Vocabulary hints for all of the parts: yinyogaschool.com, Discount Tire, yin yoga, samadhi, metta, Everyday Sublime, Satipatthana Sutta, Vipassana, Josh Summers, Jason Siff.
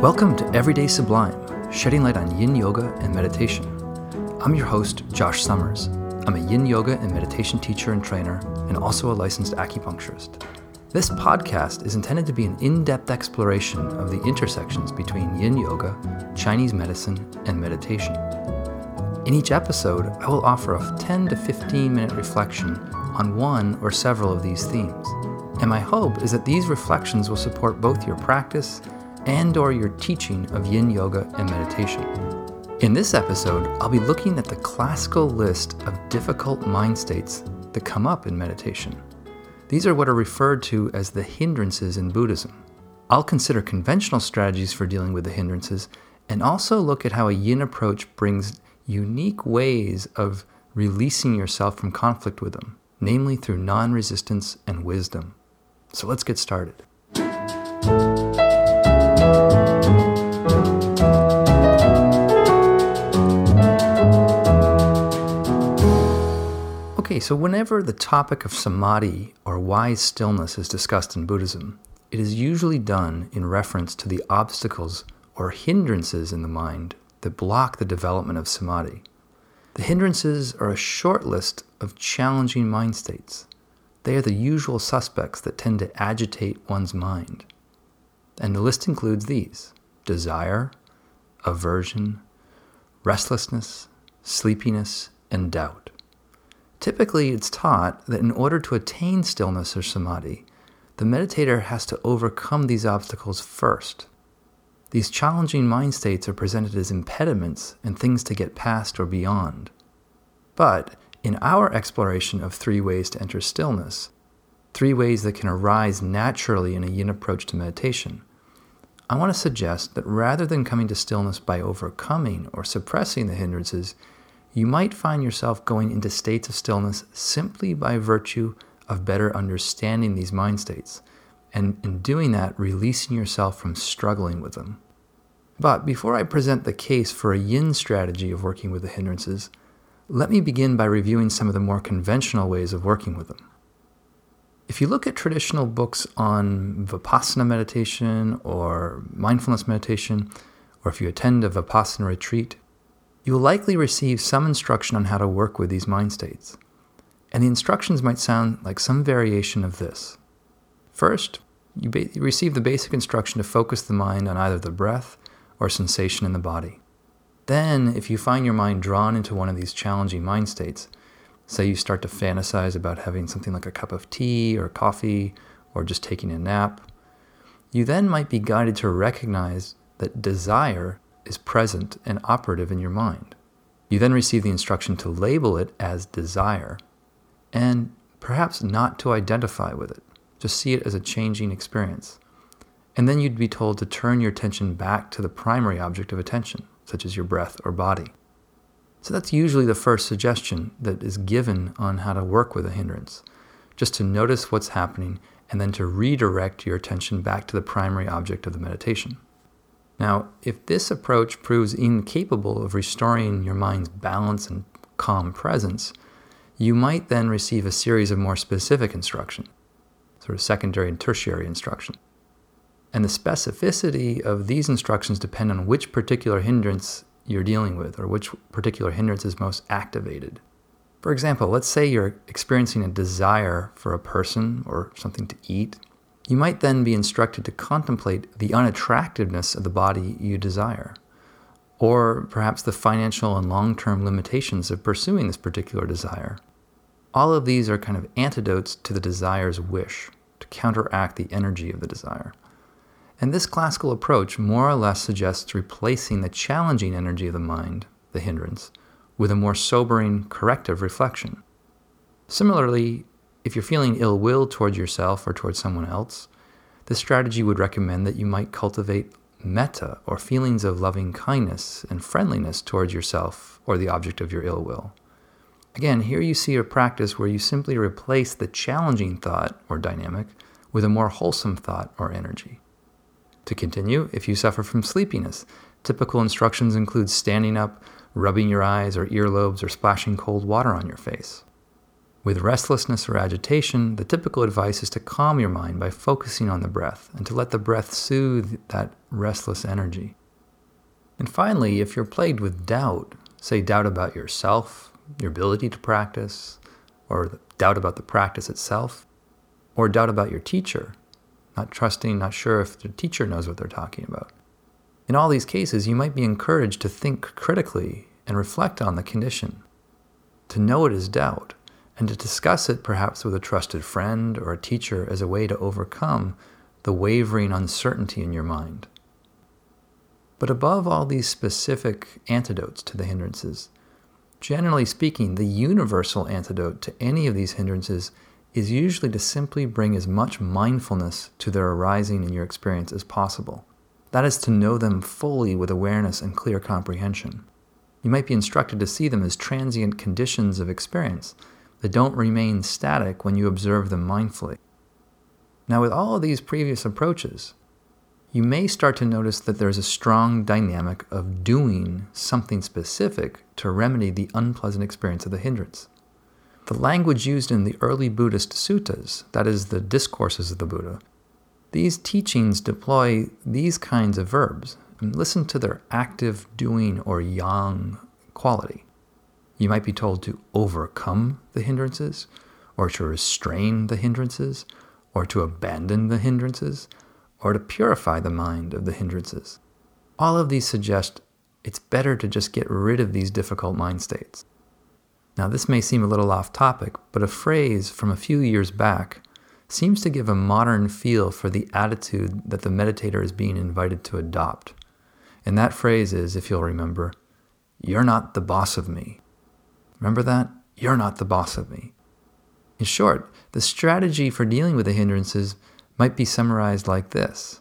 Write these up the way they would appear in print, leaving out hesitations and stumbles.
Welcome to Everyday Sublime, shedding light on yin yoga and meditation. I'm your host, Josh Summers. I'm a yin yoga and meditation teacher and trainer, and also a licensed acupuncturist. This podcast is intended to be an in-depth exploration of the intersections between yin yoga, Chinese medicine, and meditation. In each episode, I will offer a 10 to 15 minute reflection on one or several of these themes. And my hope is that these reflections will support both your practice and/or your teaching of yin yoga and meditation. In this episode, I'll be looking at the classical list of difficult mind states that come up in meditation. These are what are referred to as the hindrances in Buddhism. I'll consider conventional strategies for dealing with the hindrances, and also look at how a yin approach brings unique ways of releasing yourself from conflict with them, namely through non-resistance and wisdom. So let's get started. Okay, so whenever the topic of samadhi or wise stillness is discussed in Buddhism, it is usually done in reference to the obstacles or hindrances in the mind that block the development of samadhi. The hindrances are a short list of challenging mind states. They are the usual suspects that tend to agitate one's mind. And the list includes these: desire, aversion, restlessness, sleepiness, and doubt. Typically, it's taught that in order to attain stillness or samadhi, the meditator has to overcome these obstacles first. These challenging mind states are presented as impediments and things to get past or beyond. But in our exploration of three ways to enter stillness, three ways that can arise naturally in a yin approach to meditation, I want to suggest that rather than coming to stillness by overcoming or suppressing the hindrances, you might find yourself going into states of stillness simply by virtue of better understanding these mind states, and in doing that, releasing yourself from struggling with them. But before I present the case for a yin strategy of working with the hindrances, let me begin by reviewing some of the more conventional ways of working with them. If you look at traditional books on Vipassana meditation or mindfulness meditation, or if you attend a Vipassana retreat, you will likely receive some instruction on how to work with these mind states. And the instructions might sound like some variation of this. First, you receive the basic instruction to focus the mind on either the breath or sensation in the body. Then, if you find your mind drawn into one of these challenging mind states, say you start to fantasize about having something like a cup of tea or coffee or just taking a nap, you then might be guided to recognize that desire is present and operative in your mind. You then receive the instruction to label it as desire and perhaps not to identify with it, just see it as a changing experience. And then you'd be told to turn your attention back to the primary object of attention, such as your breath or body. So that's usually the first suggestion that is given on how to work with a hindrance, just to notice what's happening and then to redirect your attention back to the primary object of the meditation. Now, if this approach proves incapable of restoring your mind's balance and calm presence, you might then receive a series of more specific instruction, sort of secondary and tertiary instruction. And the specificity of these instructions depend on which particular hindrance you're dealing with, or which particular hindrance is most activated. For example, let's say you're experiencing a desire for a person or something to eat. You might then be instructed to contemplate the unattractiveness of the body you desire, or perhaps the financial and long-term limitations of pursuing this particular desire. All of these are kind of antidotes to the desire's wish, to counteract the energy of the desire. And this classical approach more or less suggests replacing the challenging energy of the mind, the hindrance, with a more sobering, corrective reflection. Similarly, if you're feeling ill will towards yourself or towards someone else, this strategy would recommend that you might cultivate metta, or feelings of loving kindness and friendliness towards yourself or the object of your ill will. Again, here you see a practice where you simply replace the challenging thought or dynamic with a more wholesome thought or energy. To continue, if you suffer from sleepiness, typical instructions include standing up, rubbing your eyes or earlobes, or splashing cold water on your face. With restlessness or agitation, the typical advice is to calm your mind by focusing on the breath and to let the breath soothe that restless energy. And finally, if you're plagued with doubt, say doubt about yourself, your ability to practice, or doubt about the practice itself, or doubt about your teacher, not trusting, not sure if the teacher knows what they're talking about. In all these cases, you might be encouraged to think critically and reflect on the condition, to know it is doubt, and to discuss it perhaps with a trusted friend or a teacher as a way to overcome the wavering uncertainty in your mind. But above all these specific antidotes to the hindrances, generally speaking, the universal antidote to any of these hindrances is usually to simply bring as much mindfulness to their arising in your experience as possible. That is to know them fully with awareness and clear comprehension. You might be instructed to see them as transient conditions of experience that don't remain static when you observe them mindfully. Now, with all of these previous approaches, you may start to notice that there's a strong dynamic of doing something specific to remedy the unpleasant experience of the hindrance. The language used in the early Buddhist suttas, that is, the discourses of the Buddha, these teachings deploy these kinds of verbs. And listen to their active doing or yang quality. You might be told to overcome the hindrances, or to restrain the hindrances, or to abandon the hindrances, or to purify the mind of the hindrances. All of these suggest it's better to just get rid of these difficult mind states. Now, this may seem a little off topic, but a phrase from a few years back seems to give a modern feel for the attitude that the meditator is being invited to adopt. And that phrase is, if you'll remember, "You're not the boss of me." Remember that? You're not the boss of me. In short, the strategy for dealing with the hindrances might be summarized like this.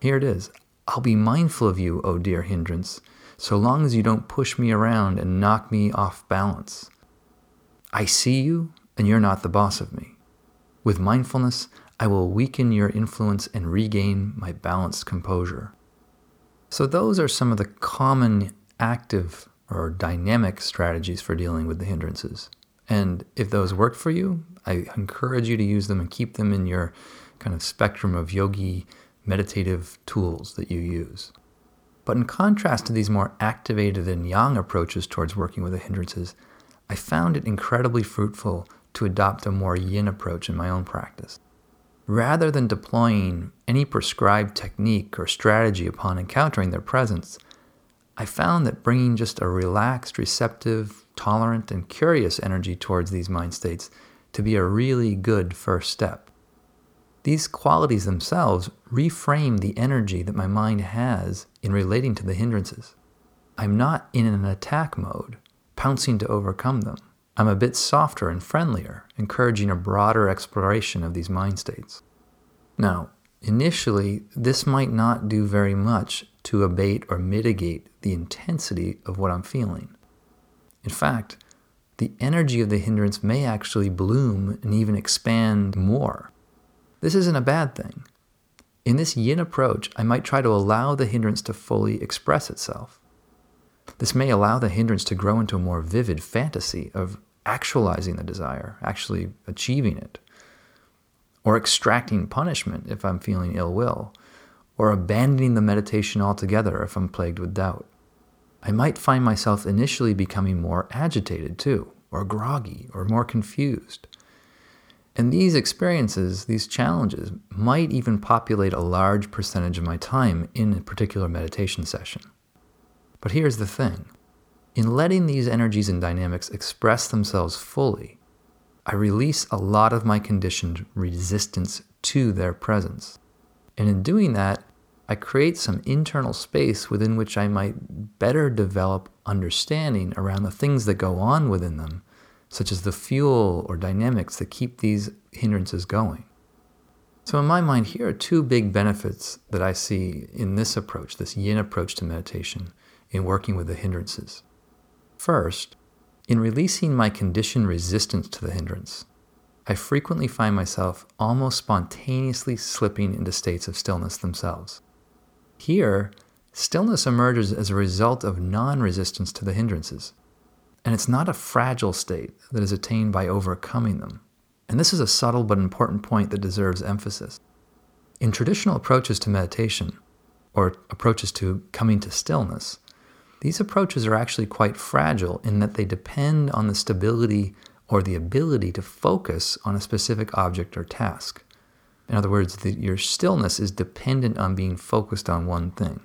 Here it is. I'll be mindful of you, oh dear hindrance, so long as you don't push me around and knock me off balance. I see you, and you're not the boss of me. With mindfulness, I will weaken your influence and regain my balanced composure. So those are some of the common active or dynamic strategies for dealing with the hindrances. And if those work for you, I encourage you to use them and keep them in your kind of spectrum of yogi meditative tools that you use. But in contrast to these more activated and yang approaches towards working with the hindrances, I found it incredibly fruitful to adopt a more yin approach in my own practice. Rather than deploying any prescribed technique or strategy upon encountering their presence, I found that bringing just a relaxed, receptive, tolerant, and curious energy towards these mind states to be a really good first step. These qualities themselves reframe the energy that my mind has in relating to the hindrances. I'm not in an attack mode, pouncing to overcome them. I'm a bit softer and friendlier, encouraging a broader exploration of these mind states. Now, initially, this might not do very much to abate or mitigate the intensity of what I'm feeling. In fact, the energy of the hindrance may actually bloom and even expand more. This isn't a bad thing. In this yin approach, I might try to allow the hindrance to fully express itself. This may allow the hindrance to grow into a more vivid fantasy of actualizing the desire, actually achieving it, or extracting punishment if I'm feeling ill will, or abandoning the meditation altogether if I'm plagued with doubt. I might find myself initially becoming more agitated too, or groggy, or more confused. And these experiences, these challenges, might even populate a large percentage of my time in a particular meditation session. But here's the thing. In letting these energies and dynamics express themselves fully, I release a lot of my conditioned resistance to their presence. And in doing that, I create some internal space within which I might better develop understanding around the things that go on within them, such as the fuel or dynamics that keep these hindrances going. So in my mind, here are two big benefits that I see in this approach, this yin approach to meditation, in working with the hindrances. First, in releasing my conditioned resistance to the hindrance, I frequently find myself almost spontaneously slipping into states of stillness themselves. Here, Stillness emerges as a result of non-resistance to the hindrances, and it's not a fragile state that is attained by overcoming them. And this is a subtle but important point that deserves emphasis. In traditional approaches to meditation, or approaches to coming to stillness, these approaches are actually quite fragile in that they depend on the stability or the ability to focus on a specific object or task. In other words, your stillness is dependent on being focused on one thing.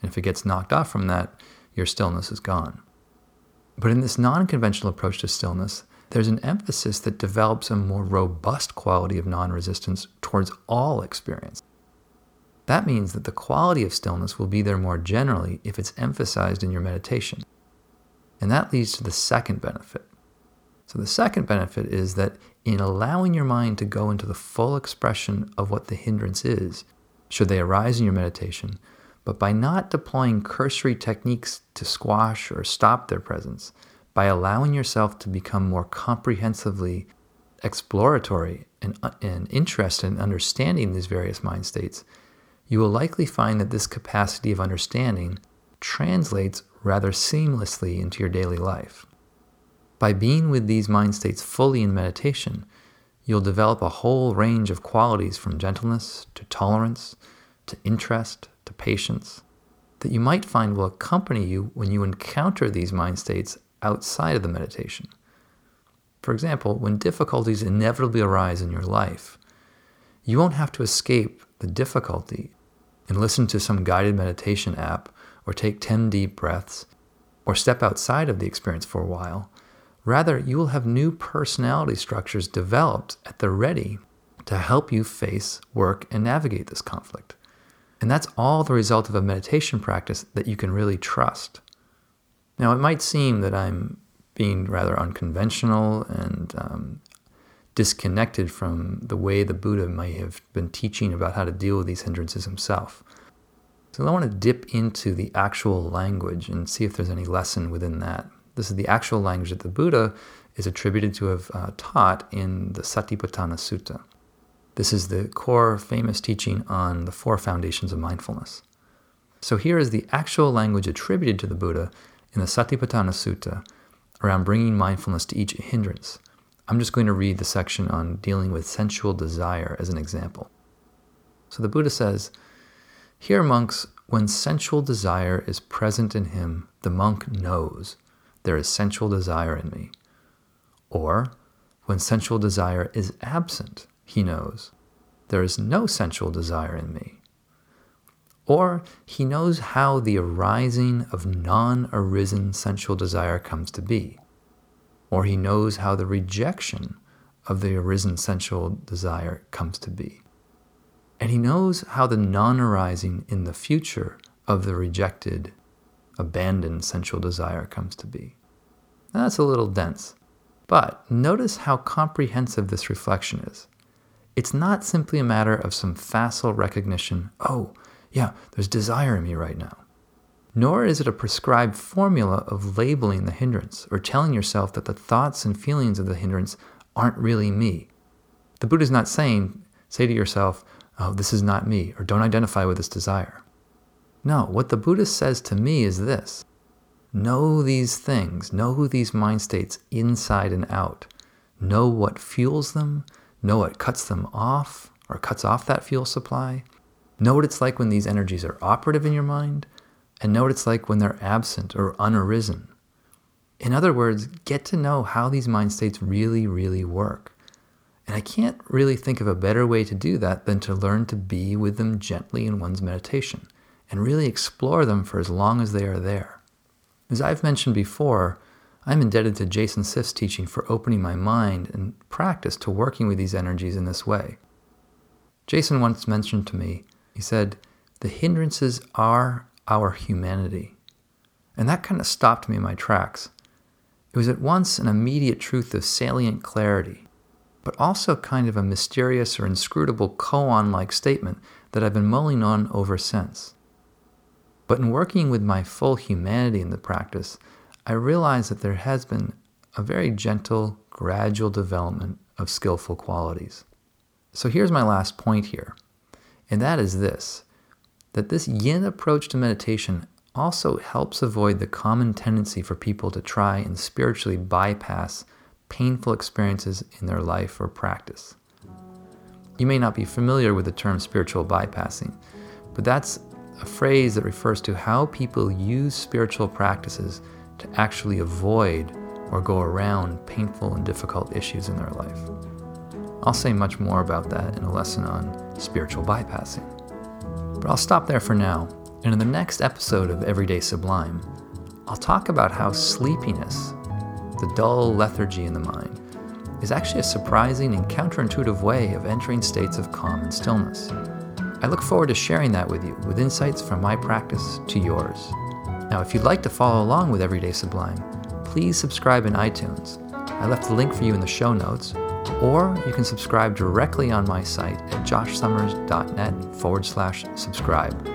And if it gets knocked off from that, your stillness is gone. But in this non-conventional approach to stillness, there's an emphasis that develops a more robust quality of non-resistance towards all experience. That means that the quality of stillness will be there more generally if it's emphasized in your meditation. And that leads to the second benefit. So the second benefit is that in allowing your mind to go into the full expression of what the hindrance is, should they arise in your meditation, but by not deploying cursory techniques to squash or stop their presence, by allowing yourself to become more comprehensively exploratory and interested in understanding these various mind states, you will likely find that this capacity of understanding translates rather seamlessly into your daily life. By being with these mind states fully in meditation, you'll develop a whole range of qualities from gentleness to tolerance to interest to patience that you might find will accompany you when you encounter these mind states outside of the meditation. For example, when difficulties inevitably arise in your life, you won't have to escape the difficulty and listen to some guided meditation app or take 10 deep breaths or step outside of the experience for a while. Rather, you will have new personality structures developed at the ready to help you face, work, and navigate this conflict. And that's all the result of a meditation practice that you can really trust. Now, it might seem that I'm being rather unconventional and disconnected from the way the Buddha may have been teaching about how to deal with these hindrances himself. So I want to dip into the actual language and see if there's any lesson within that. This is the actual language that the Buddha is attributed to have taught in the Satipatthana Sutta. This is the core famous teaching on the four foundations of mindfulness. So here is the actual language attributed to the Buddha in the Satipatthana Sutta around bringing mindfulness to each hindrance. I'm just going to read the section on dealing with sensual desire as an example. So the Buddha says, "Here, monks, when sensual desire is present in him, the monk knows there is sensual desire in me. Or, when sensual desire is absent, he knows there is no sensual desire in me. Or he knows how the arising of non-arisen sensual desire comes to be. Or he knows how the rejection of the arisen sensual desire comes to be. And he knows how the non-arising in the future of the rejected, abandoned sensual desire comes to be." Now, that's a little dense, but notice how comprehensive this reflection is. It's not simply a matter of some facile recognition, "Oh, yeah, there's desire in me right now." Nor is it a prescribed formula of labeling the hindrance or telling yourself that the thoughts and feelings of the hindrance aren't really me. The Buddha is not saying, say to yourself, "Oh, this is not me," or "Don't identify with this desire." No, what the Buddha says to me is this: know these things, know these mind states inside and out. Know what fuels them, know what cuts them off or cuts off that fuel supply. Know what it's like when these energies are operative in your mind, and know what it's like when they're absent or unarisen. In other words, get to know how these mind states really, really work. And I can't really think of a better way to do that than to learn to be with them gently in one's meditation, and really explore them for as long as they are there. As I've mentioned before, I'm indebted to Jason Siff's teaching for opening my mind and practice to working with these energies in this way. Jason once mentioned to me, he said, "The hindrances are our humanity." And that kind of stopped me in my tracks. It was at once an immediate truth of salient clarity, but also kind of a mysterious or inscrutable koan-like statement that I've been mulling on over since. But in working with my full humanity in the practice, I realized that there has been a very gentle, gradual development of skillful qualities. So here's my last point here. And that is this: that this yin approach to meditation also helps avoid the common tendency for people to try and spiritually bypass painful experiences in their life or practice. You may not be familiar with the term spiritual bypassing, but that's a phrase that refers to how people use spiritual practices to actually avoid or go around painful and difficult issues in their life. I'll say much more about that in a lesson on spiritual bypassing. But I'll stop there for now, and in the next episode of Everyday Sublime, I'll talk about how sleepiness, the dull lethargy in the mind, is actually a surprising and counterintuitive way of entering states of calm and stillness. I look forward to sharing that with you, with insights from my practice to yours. Now, if you'd like to follow along with Everyday Sublime, please subscribe in iTunes. I left the link for you in the show notes, or you can subscribe directly on my site at joshsummers.net/subscribe.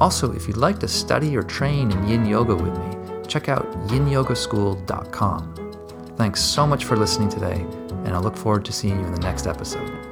Also, if you'd like to study or train in yin yoga with me, check out yinyogaschool.com. Thanks so much for listening today, and I look forward to seeing you in the next episode.